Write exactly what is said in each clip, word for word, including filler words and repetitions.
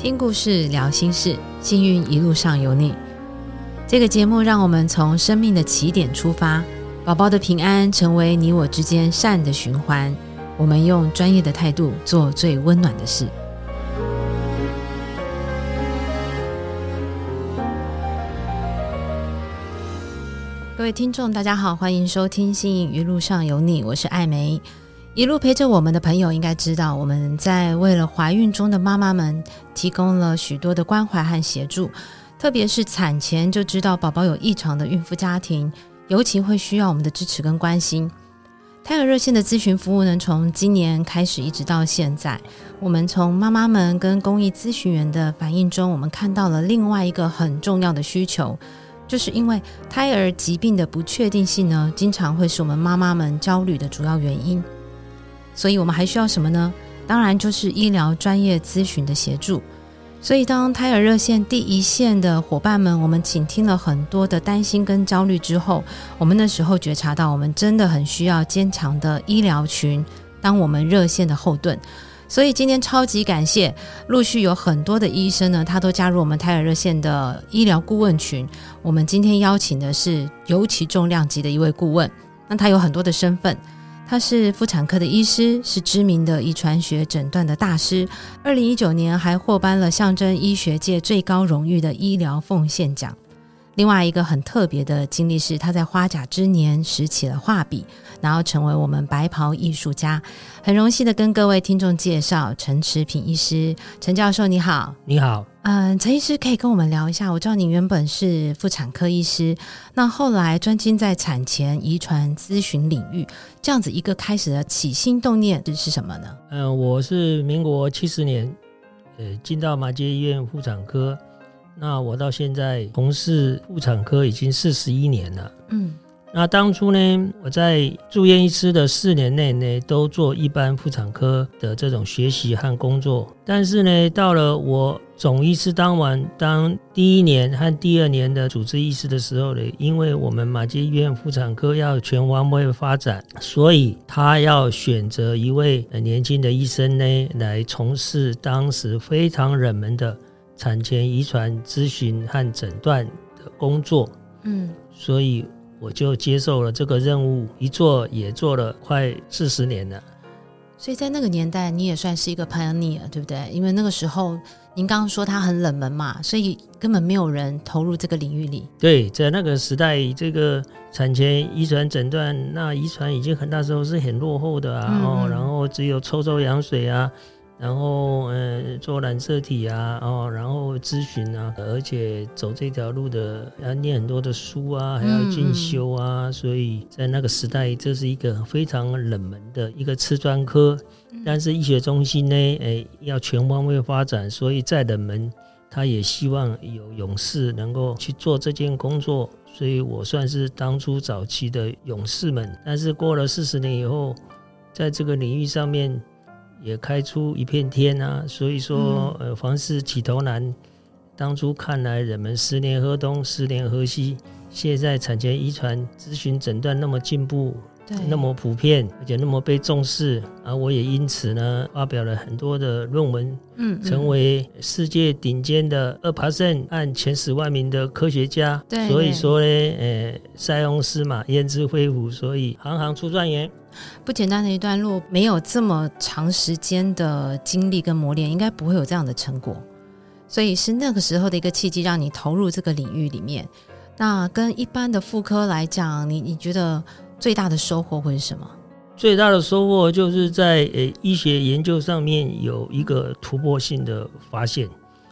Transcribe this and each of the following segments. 听故事聊心事，幸运一路上有你。这个节目让我们从生命的起点出发，宝宝的平安成为你我之间善的循环。我们用专业的态度做最温暖的事。各位听众大家好，欢迎收听幸运一路上有你，我是艾梅。一路陪着我们的朋友应该知道，我们在为了怀孕中的妈妈们提供了许多的关怀和协助，特别是产前就知道宝宝有异常的孕妇家庭，尤其会需要我们的支持跟关心。胎儿热线的咨询服务呢，从今年开始一直到现在，我们从妈妈们跟公益咨询员的反应中，我们看到了另外一个很重要的需求，就是因为胎儿疾病的不确定性呢，经常会是我们妈妈们焦虑的主要原因。所以我们还需要什么呢？当然就是医疗专业咨询的协助。所以当胎儿热线第一线的伙伴们，我们倾听了很多的担心跟焦虑之后，我们那时候觉察到我们真的很需要坚强的医疗群，当我们热线的后盾。所以今天超级感谢陆续有很多的医生呢，他都加入我们胎儿热线的医疗顾问群。我们今天邀请的是尤其重量级的一位顾问，那他有很多的身份，他是妇产科的医师，是知名的遗传学诊断的大师，二零一九年还获颁了象征医学界最高荣誉的医疗奉献奖。另外一个很特别的经历是，他在花甲之年拾起了画笔，然后成为我们白袍艺术家。很荣幸的跟各位听众介绍陈池平医师。陈教授你好。你好。嗯、呃，陈医师可以跟我们聊一下，我知道您原本是妇产科医师，那后来专精在产前遗传咨询领域，这样子一个开始的起心动念是什么呢？嗯，我是民国七十年呃，进到马偕医院妇产科。那我到现在从事妇产科已经四十一年了。嗯，那当初呢，我在住院医师的四年内呢，都做一般妇产科的这种学习和工作。但是呢，到了我总医师当完当第一年和第二年的主治医师的时候呢，因为我们马偕医院妇产科要全方位发展，所以他要选择一位年轻的医生呢，来从事当时非常热门的产前遗传咨询和诊断的工作。嗯，所以我就接受了这个任务，一做也做了快四十年了。所以在那个年代你也算是一个 pioneer 对不对？因为那个时候您刚刚说它很冷门嘛，所以根本没有人投入这个领域里。对，在那个时代这个产前遗传诊断，那遗传已经很大时候是很落后的啊。嗯嗯哦、然后只有抽抽羊水啊，然后呃做染色体啊，哦，然后咨询啊，而且走这条路的要念很多的书啊，还要进修啊。嗯嗯，所以在那个时代这是一个非常冷门的一个次专科。但是医学中心呢，诶，要全方位发展，所以在冷门他也希望有勇士能够去做这件工作，所以我算是当初早期的勇士们。但是过了四十年以后，在这个领域上面也开出一片天啊。所以说、嗯、呃，凡事起头难，当初看来人们十年河东十年河西，现在产前遗传咨询诊断那么进步，那么普遍，而且那么被重视啊！我也因此呢发表了很多的论文，嗯嗯，成为世界顶尖的 百分之二 按前十万名的科学家。对，所以说呢，呃，塞翁失马焉知非福，所以行行出状元。不简单的一段路，没有这么长时间的经历跟磨练，应该不会有这样的成果。所以是那个时候的一个契机，让你投入这个领域里面。那跟一般的妇科来讲，你你觉得最大的收获会是什么？最大的收获就是在、欸、医学研究上面有一个突破性的发现。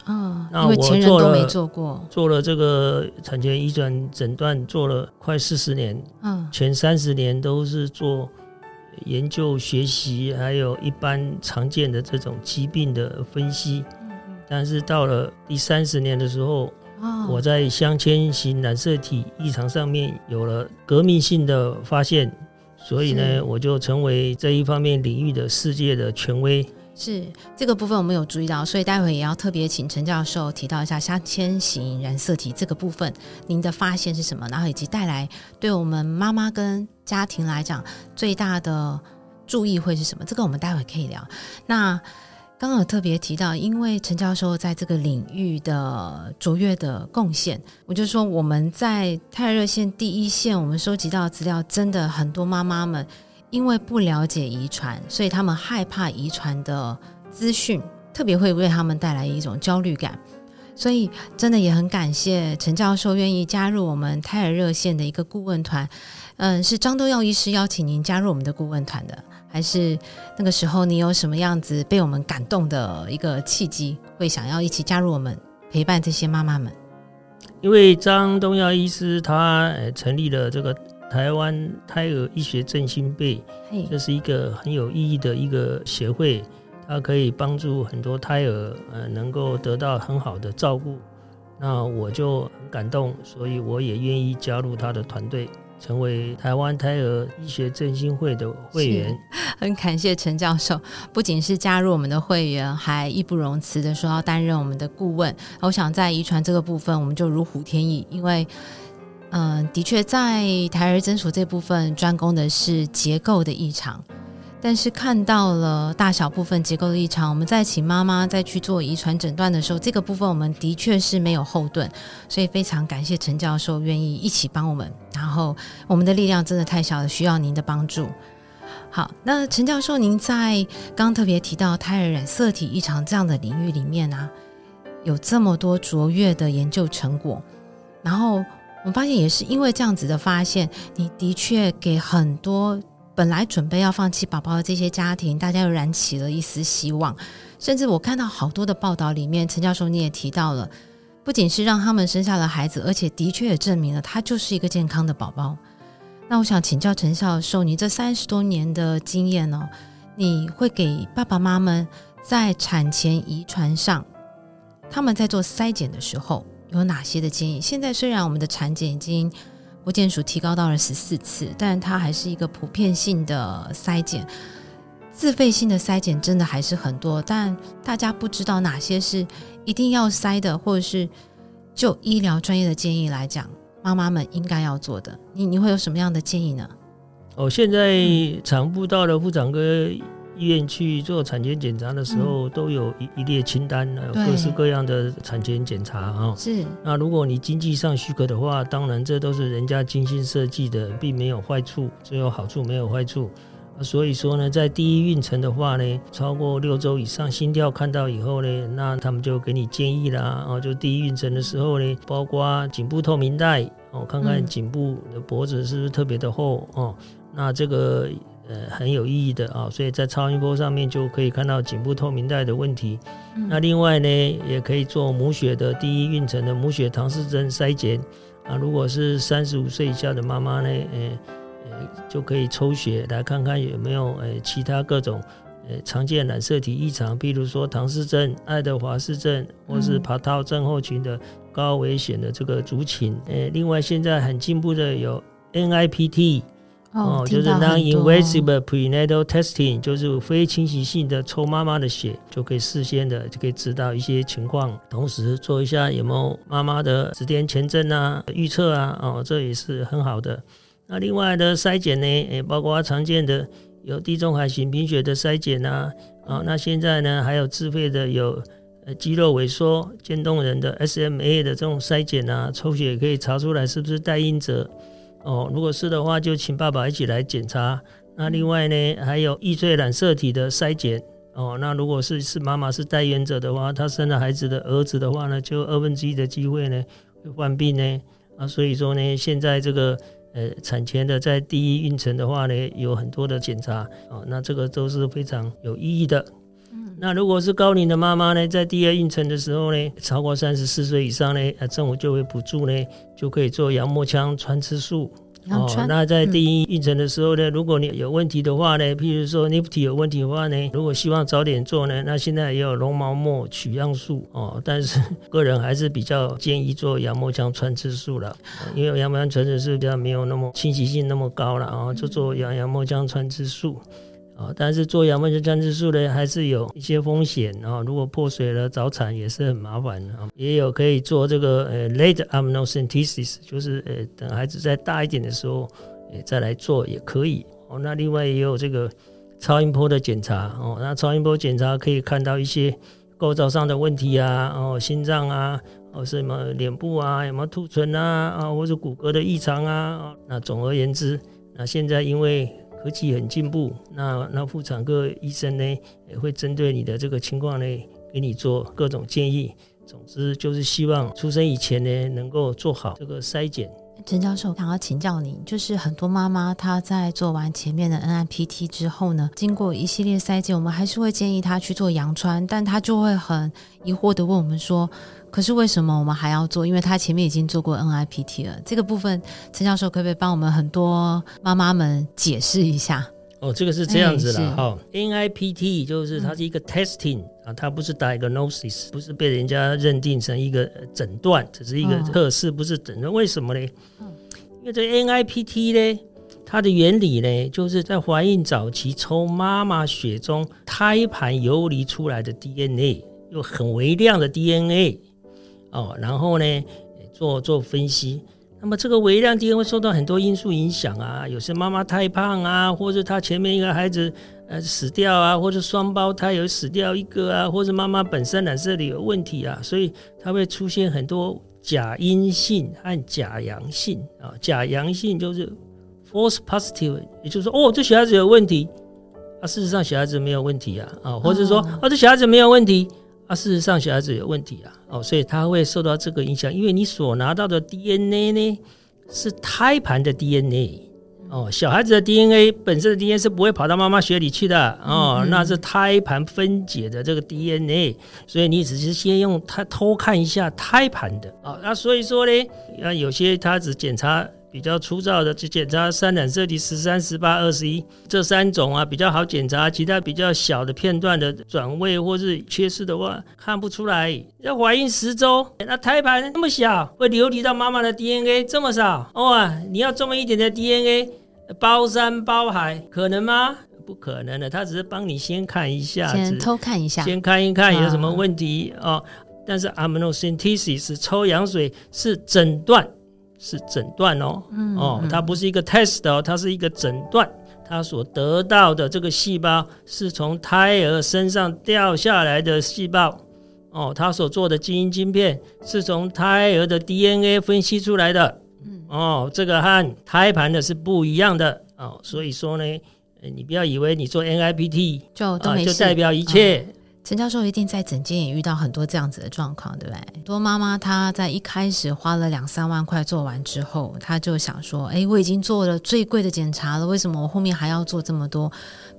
哦，那我因为前人都没做过，做了这个产前遗传诊断做了快四十年、嗯、前三十年都是做研究学习，还有一般常见的这种疾病的分析。嗯嗯，但是到了第三十年的时候，我在镶嵌型染色体异常上面有了革命性的发现，所以呢，我就成为这一方面领域的世界的权威。是，这个部分我们有注意到，所以待会也要特别请陈教授提到一下镶嵌型染色体这个部分，您的发现是什么，然后以及带来对我们妈妈跟家庭来讲最大的注意会是什么，这个我们待会可以聊。那刚刚有特别提到，因为陈教授在这个领域的卓越的贡献，我就说我们在太热线第一线，我们收集到资料，真的很多妈妈们因为不了解遗传，所以他们害怕遗传的资讯，特别会为他们带来一种焦虑感。所以真的也很感谢陈教授愿意加入我们胎儿热线的一个顾问团。嗯，是张东耀医师邀请您加入我们的顾问团的，还是那个时候你有什么样子被我们感动的一个契机，会想要一起加入我们陪伴这些妈妈们？因为张东耀医师他成立了这个台湾胎儿医学振兴会，这是一个很有意义的一个协会，它可以帮助很多胎儿、呃、能够得到很好的照顾，那我就很感动，所以我也愿意加入他的团队，成为台湾胎儿医学振兴会的会员。很感谢陈教授，不仅是加入我们的会员，还义不容辞的说要担任我们的顾问。我想在遗传这个部分我们就如虎添翼，因为、呃、的确在胎儿诊所这部分专攻的是结构的异常，但是看到了大小部分结构的异常，我们再请妈妈再去做遗传诊断的时候，这个部分我们的确是没有后盾，所以非常感谢陈教授愿意一起帮我们，然后我们的力量真的太小了，需要您的帮助。好，那陈教授，您在刚刚特别提到胎儿染色体异常这样的领域里面啊，有这么多卓越的研究成果，然后我们发现也是因为这样子的发现，你的确给很多本来准备要放弃宝宝的这些家庭，大家又燃起了一丝希望。甚至我看到好多的报道里面，陈教授你也提到了，不仅是让他们生下了孩子，而且的确也证明了他就是一个健康的宝宝。那我想请教陈教授，你这三十多年的经验哦，你会给爸爸妈妈们在产前遗传上，他们在做筛检的时候有哪些的建议？现在虽然我们的产检已经国健署提高到了十四次，但它还是一个普遍性的筛检，自费性的筛检真的还是很多，但大家不知道哪些是一定要筛的，或者是就医疗专业的建议来讲，妈妈们应该要做的， 你, 你会有什么样的建议呢？哦，现在产妇到了妇产科医院去做产前检查的时候、嗯、都有 一, 一列清单，有各式各样的产前检查、哦、是。那如果你经济上许可的话，当然这都是人家精心设计的，并没有坏处，只有好处没有坏处、啊、所以说呢，在第一孕程的话呢，超过六周以上心跳看到以后呢，那他们就给你建议啦、哦、就第一孕程的时候呢，包括颈部透明带、哦、看看颈部的脖子是不是特别的厚、嗯哦、那这个呃，很有意义的啊、哦，所以在超音波上面就可以看到颈部透明带的问题、嗯、那另外呢，也可以做母血的第一孕程的母血唐氏症筛检啊。如果是三十五岁以下的妈妈呢、呃呃、就可以抽血来看看有没有、呃、其他各种、呃、常见染色体异常，比如说唐氏症、爱德华氏症，或是帕套症候群的高危险的这个族群、呃、另外现在很进步的有 N I P T哦，就是 non-invasive prenatal testing， 就是非侵袭性的抽妈妈的血，就可以事先的就可以知道一些情况，同时做一下有没有妈妈的子痫前症啊、预测啊，哦，这也是很好的。那另外的筛检呢，也包括常见的有地中海型贫血的筛检啊，哦，那现在呢还有自费的有肌肉萎缩、渐冻人的 S M A 的这种筛检啊，抽血可以查出来是不是带因者。哦，如果是的话，就请爸爸一起来检查。那另外呢，还有易碎染色体的筛检。哦，那如果是是妈妈是带原者的话，她生了孩子的儿子的话呢，就二分之一的机会呢会患病呢。啊，所以说呢，现在这个呃产前的在第一孕程的话呢，有很多的检查。哦，那这个都是非常有意义的。那如果是高龄的妈妈呢，在第二孕程的时候呢，超过三十四岁以上呢，政府就会补助呢，就可以做羊膜腔穿刺术。哦，那在第一孕程的时候呢，如果你有问题的话呢，譬如说 N I P T 有问题的话呢，如果希望早点做呢，那现在也有绒毛膜取样术哦，但是个人还是比较建议做羊膜腔穿刺术了，因为羊膜腔穿刺术比较没有那么侵袭性那么高了啊，哦，就做羊羊膜腔穿刺术。但是做羊膜腔穿刺术呢，还是有一些风险啊，哦。如果破水了，早产也是很麻烦的，哦。也有可以做这个呃 late amniocentesis， 就是呃等孩子再大一点的时候，呃、再来做也可以。哦，那另外也有这个超音波的检查、哦、那超音波检查可以看到一些构造上的问题啊，哦、心脏啊，哦、什么脸部啊，有没有兔唇啊，哦、或者骨骼的异常啊、哦、那总而言之，那现在因为科技很进步，那那妇产科医生呢也会针对你的这个情况呢给你做各种建议。总之就是希望出生以前呢能够做好这个筛检。陈教授，想要请教您，就是很多妈妈她在做完前面的 N I P T 之后呢，经过一系列筛检，我们还是会建议她去做羊穿，但她就会很疑惑的问我们说，可是为什么我们还要做？因为她前面已经做过 N I P T 了。这个部分，陈教授可不可以帮我们很多妈妈们解释一下？哦，这个是这样子啦、欸哦、N I P T 就是它是一个 testing、嗯啊、它不是 diagnosis， 不是被人家认定成一个诊断，只是一个测试、哦、不是诊断。为什么呢、嗯、因为这 N I P T 呢，它的原理呢就是在怀孕早期从妈妈血中胎盘游离出来的 D N A， 有很微量的 D N A、哦、然后呢 做, 做分析。那么这个微量 D N A 会受到很多因素影响啊，有些妈妈太胖啊，或者她前面一个孩子、呃、死掉啊，或者双胞胎有死掉一个啊，或者妈妈本身染色体有问题啊，所以它会出现很多假阴性和假阳性、啊、假阳性就是 false positive， 也就是说哦这小孩子有问题啊，事实上小孩子没有问题啊，啊或者说哦这小孩子没有问题啊，事实上小孩子有问题啊、哦、所以他会受到这个影响。因为你所拿到的 D N A 呢是胎盘的 D N A、哦、小孩子的 D N A 本身的 D N A 是不会跑到妈妈血里去的、哦嗯、那是胎盘分解的这个 D N A， 所以你只是先用它偷看一下胎盘的、哦、那所以说呢，有些他只检查比较粗糙的，就检查三染色体十三、十八、二十一这三种啊比较好检查，其他比较小的片段的转位或是缺失的话看不出来。要怀孕十周，那胎盘那么小，会流离到妈妈的 D N A 这么少，哦啊，你要这么一点的 D N A 包山包海，可能吗？不可能的，他只是帮你先看一下，先偷看一下，先看一看有什么问题、啊哦、但是 amniocentesis 抽羊水是诊断。是诊断哦、嗯哦、它不是一个 test 哦，它是一个诊断。它所得到的这个细胞是从胎儿身上掉下来的细胞哦，它所做的基因晶片是从胎儿的 D N A 分析出来的、嗯、哦，这个和胎盘的是不一样的哦。所以说呢，你不要以为你做 N I P T 就都没事、啊、就代表一切、嗯，陈教授一定在诊间也遇到很多这样子的状况，对不对？很多妈妈她在一开始花了两三万块做完之后，她就想说，哎，我已经做了最贵的检查了，为什么我后面还要做这么多？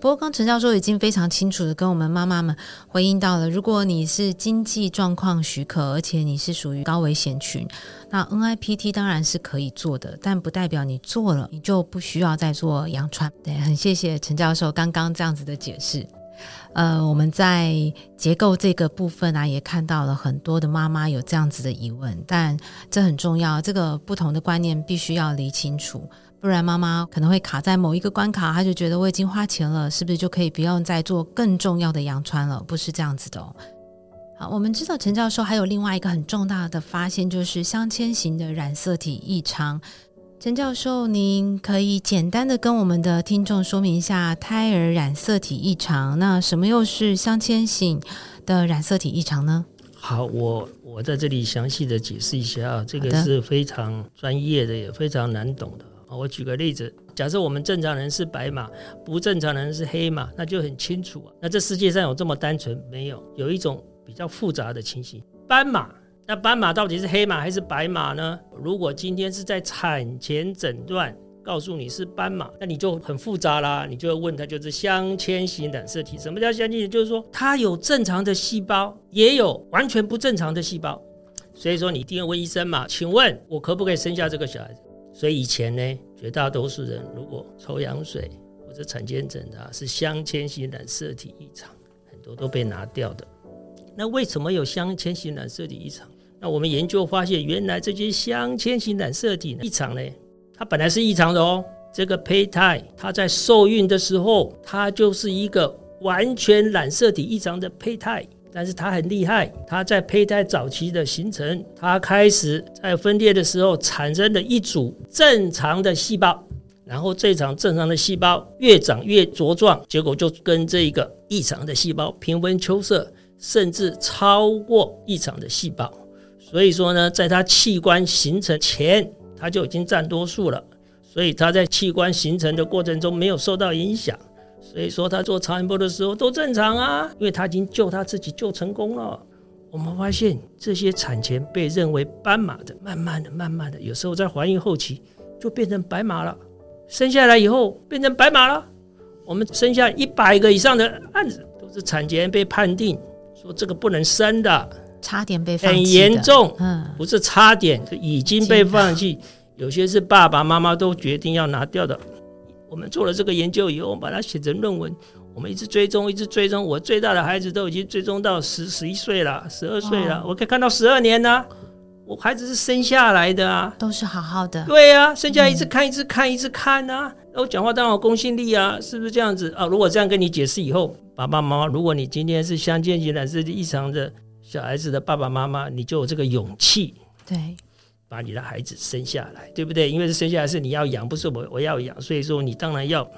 不过刚陈教授已经非常清楚的跟我们妈妈们回应到了，如果你是经济状况许可，而且你是属于高危险群，那 N I P T 当然是可以做的，但不代表你做了你就不需要再做羊穿。对，很谢谢陈教授刚刚这样子的解释。呃，我们在结构这个部分啊，也看到了很多的妈妈有这样子的疑问，但这很重要，这个不同的观念必须要理清楚，不然妈妈可能会卡在某一个关卡，她就觉得我已经花钱了，是不是就可以不用再做更重要的羊穿了？不是这样子的哦。好，我们知道陈教授还有另外一个很重大的发现，就是镶嵌型的染色体异常。陈教授，您可以简单的跟我们的听众说明一下胎儿染色体异常，那什么又是镶嵌型的染色体异常呢？好，我我在这里详细的解释一下，这个是非常专业的，也非常难懂的。我举个例子，假设我们正常人是白马，不正常人是黑马，那就很清楚、啊、那这世界上有这么单纯？没有，有一种比较复杂的情形，斑马。那斑马到底是黑马还是白马呢？如果今天是在产前诊断告诉你是斑马，那你就很复杂啦，你就会问它就是镶嵌型染色体。什么叫镶嵌型？就是说它有正常的细胞，也有完全不正常的细胞。所以说你一定要问医生嘛，请问我可不可以生下这个小孩子？所以以前呢，绝大多数人如果抽羊水或者产前诊断是镶嵌型染色体异常，很多都被拿掉的。那为什么有镶嵌型染色体异常？那我们研究发现，原来这些镶嵌型染色体异常呢，它本来是异常的哦。这个胚胎它在受孕的时候，它就是一个完全染色体异常的胚胎，但是它很厉害，它在胚胎早期的形成，它开始在分裂的时候产生了一组正常的细胞。然后这常正常的细胞越长越茁壮，结果就跟这个异常的细胞平分秋色，甚至超过异常的细胞。所以说呢，在它器官形成前它就已经占多数了，所以它在器官形成的过程中没有受到影响，所以说它做超音波的时候都正常啊，因为它已经救它自己救成功了。我们发现这些产前被认为斑马的，慢慢的慢慢的有时候在怀孕后期就变成白马了，生下来以后变成白马了。我们生下一百个以上的案子都是产前被判定说这个不能生的，差点被放弃的，很严重、嗯、不是差点，已经被放弃，有些是爸爸妈妈都决定要拿掉的。我们做了这个研究以后，我们把它写成论文，我们一直追踪一直追踪，我最大的孩子都已经追踪到十十一岁了，十二岁了、哦、我可以看到十二年了、啊、我孩子是生下来的啊，都是好好的，对啊，生下来一直看、嗯、一直看一直看啊，我讲话当然有公信力啊，是不是这样子啊？如果这样跟你解释以后，爸爸妈妈，如果你今天是相见即来是异常的小孩子的爸爸妈妈，你就有这个勇气，对，把你的孩子生下来，对不对？因为生下来是你要养，不是 我, 我要养，所以说你当然要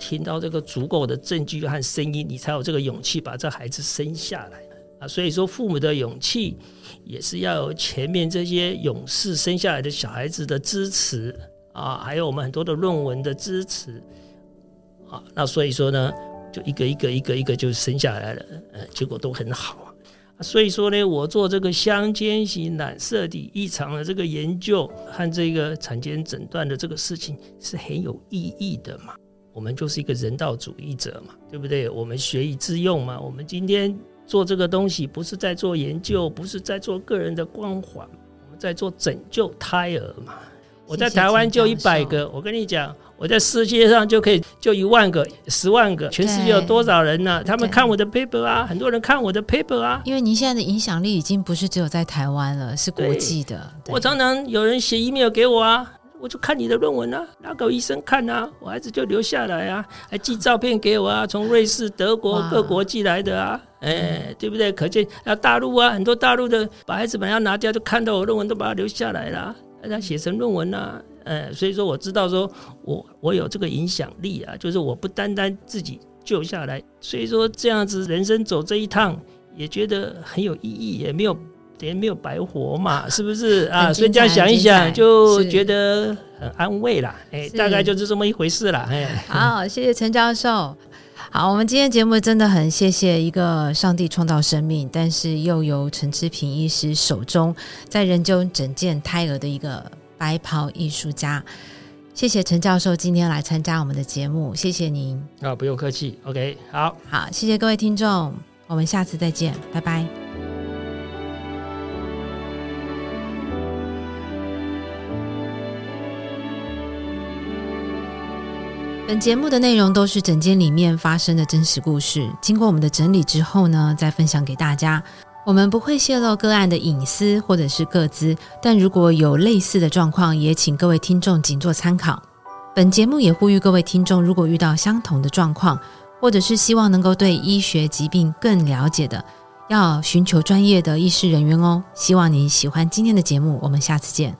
听到这个足够的证据和声音，你才有这个勇气把这孩子生下来、啊、所以说父母的勇气也是要有前面这些勇士生下来的小孩子的支持啊，还有我们很多的论文的支持啊。那所以说呢，就一个一个一个一个就生下来了、呃、结果都很好啊。所以说呢，我做这个相间型染色体异常的这个研究和这个产前诊断的这个事情是很有意义的嘛。我们就是一个人道主义者嘛，对不对？我们学以致用嘛。我们今天做这个东西不是在做研究，不是在做个人的光环，我们在做拯救胎儿嘛。我在台湾救一百个，我跟你讲，我在世界上就可以救一万个、十万个。全世界有多少人呢、啊？他们看我的 paper 啊，很多人看我的 paper 啊。因为您现在的影响力已经不是只有在台湾了，是国际的。我常常有人写 email 给我啊，我就看你的论文啊，拿给医生看啊，我孩子就留下来啊，还寄照片给我啊，从瑞士、德国各国寄来的啊。哎，对不对？可见啊，大陆啊，很多大陆的把孩子本来要拿掉，就看到我论文都把它留下来了、啊。他写成论文啊、呃、所以说我知道说 我, 我有这个影响力啊，就是我不单单自己救下来，所以说这样子人生走这一趟也觉得很有意义，也没有也没有白活嘛，是不是啊？所以这样想一想就觉得很安慰啦、哎、大概就是这么一回事啦、哎、好，谢谢陈教授。好，我们今天节目真的很谢谢一个上帝创造生命，但是又由陈志平医师手中在人中整件胎儿的一个白袍艺术家。谢谢陈教授今天来参加我们的节目，谢谢您、哦、不用客气。 OK， 好好，谢谢各位听众，我们下次再见，拜拜。本节目的内容都是诊间里面发生的真实故事，经过我们的整理之后呢，再分享给大家。我们不会泄露个案的隐私或者是个资，但如果有类似的状况，也请各位听众仅做参考。本节目也呼吁各位听众，如果遇到相同的状况，或者是希望能够对医学疾病更了解的，要寻求专业的医师人员哦。希望你喜欢今天的节目，我们下次见。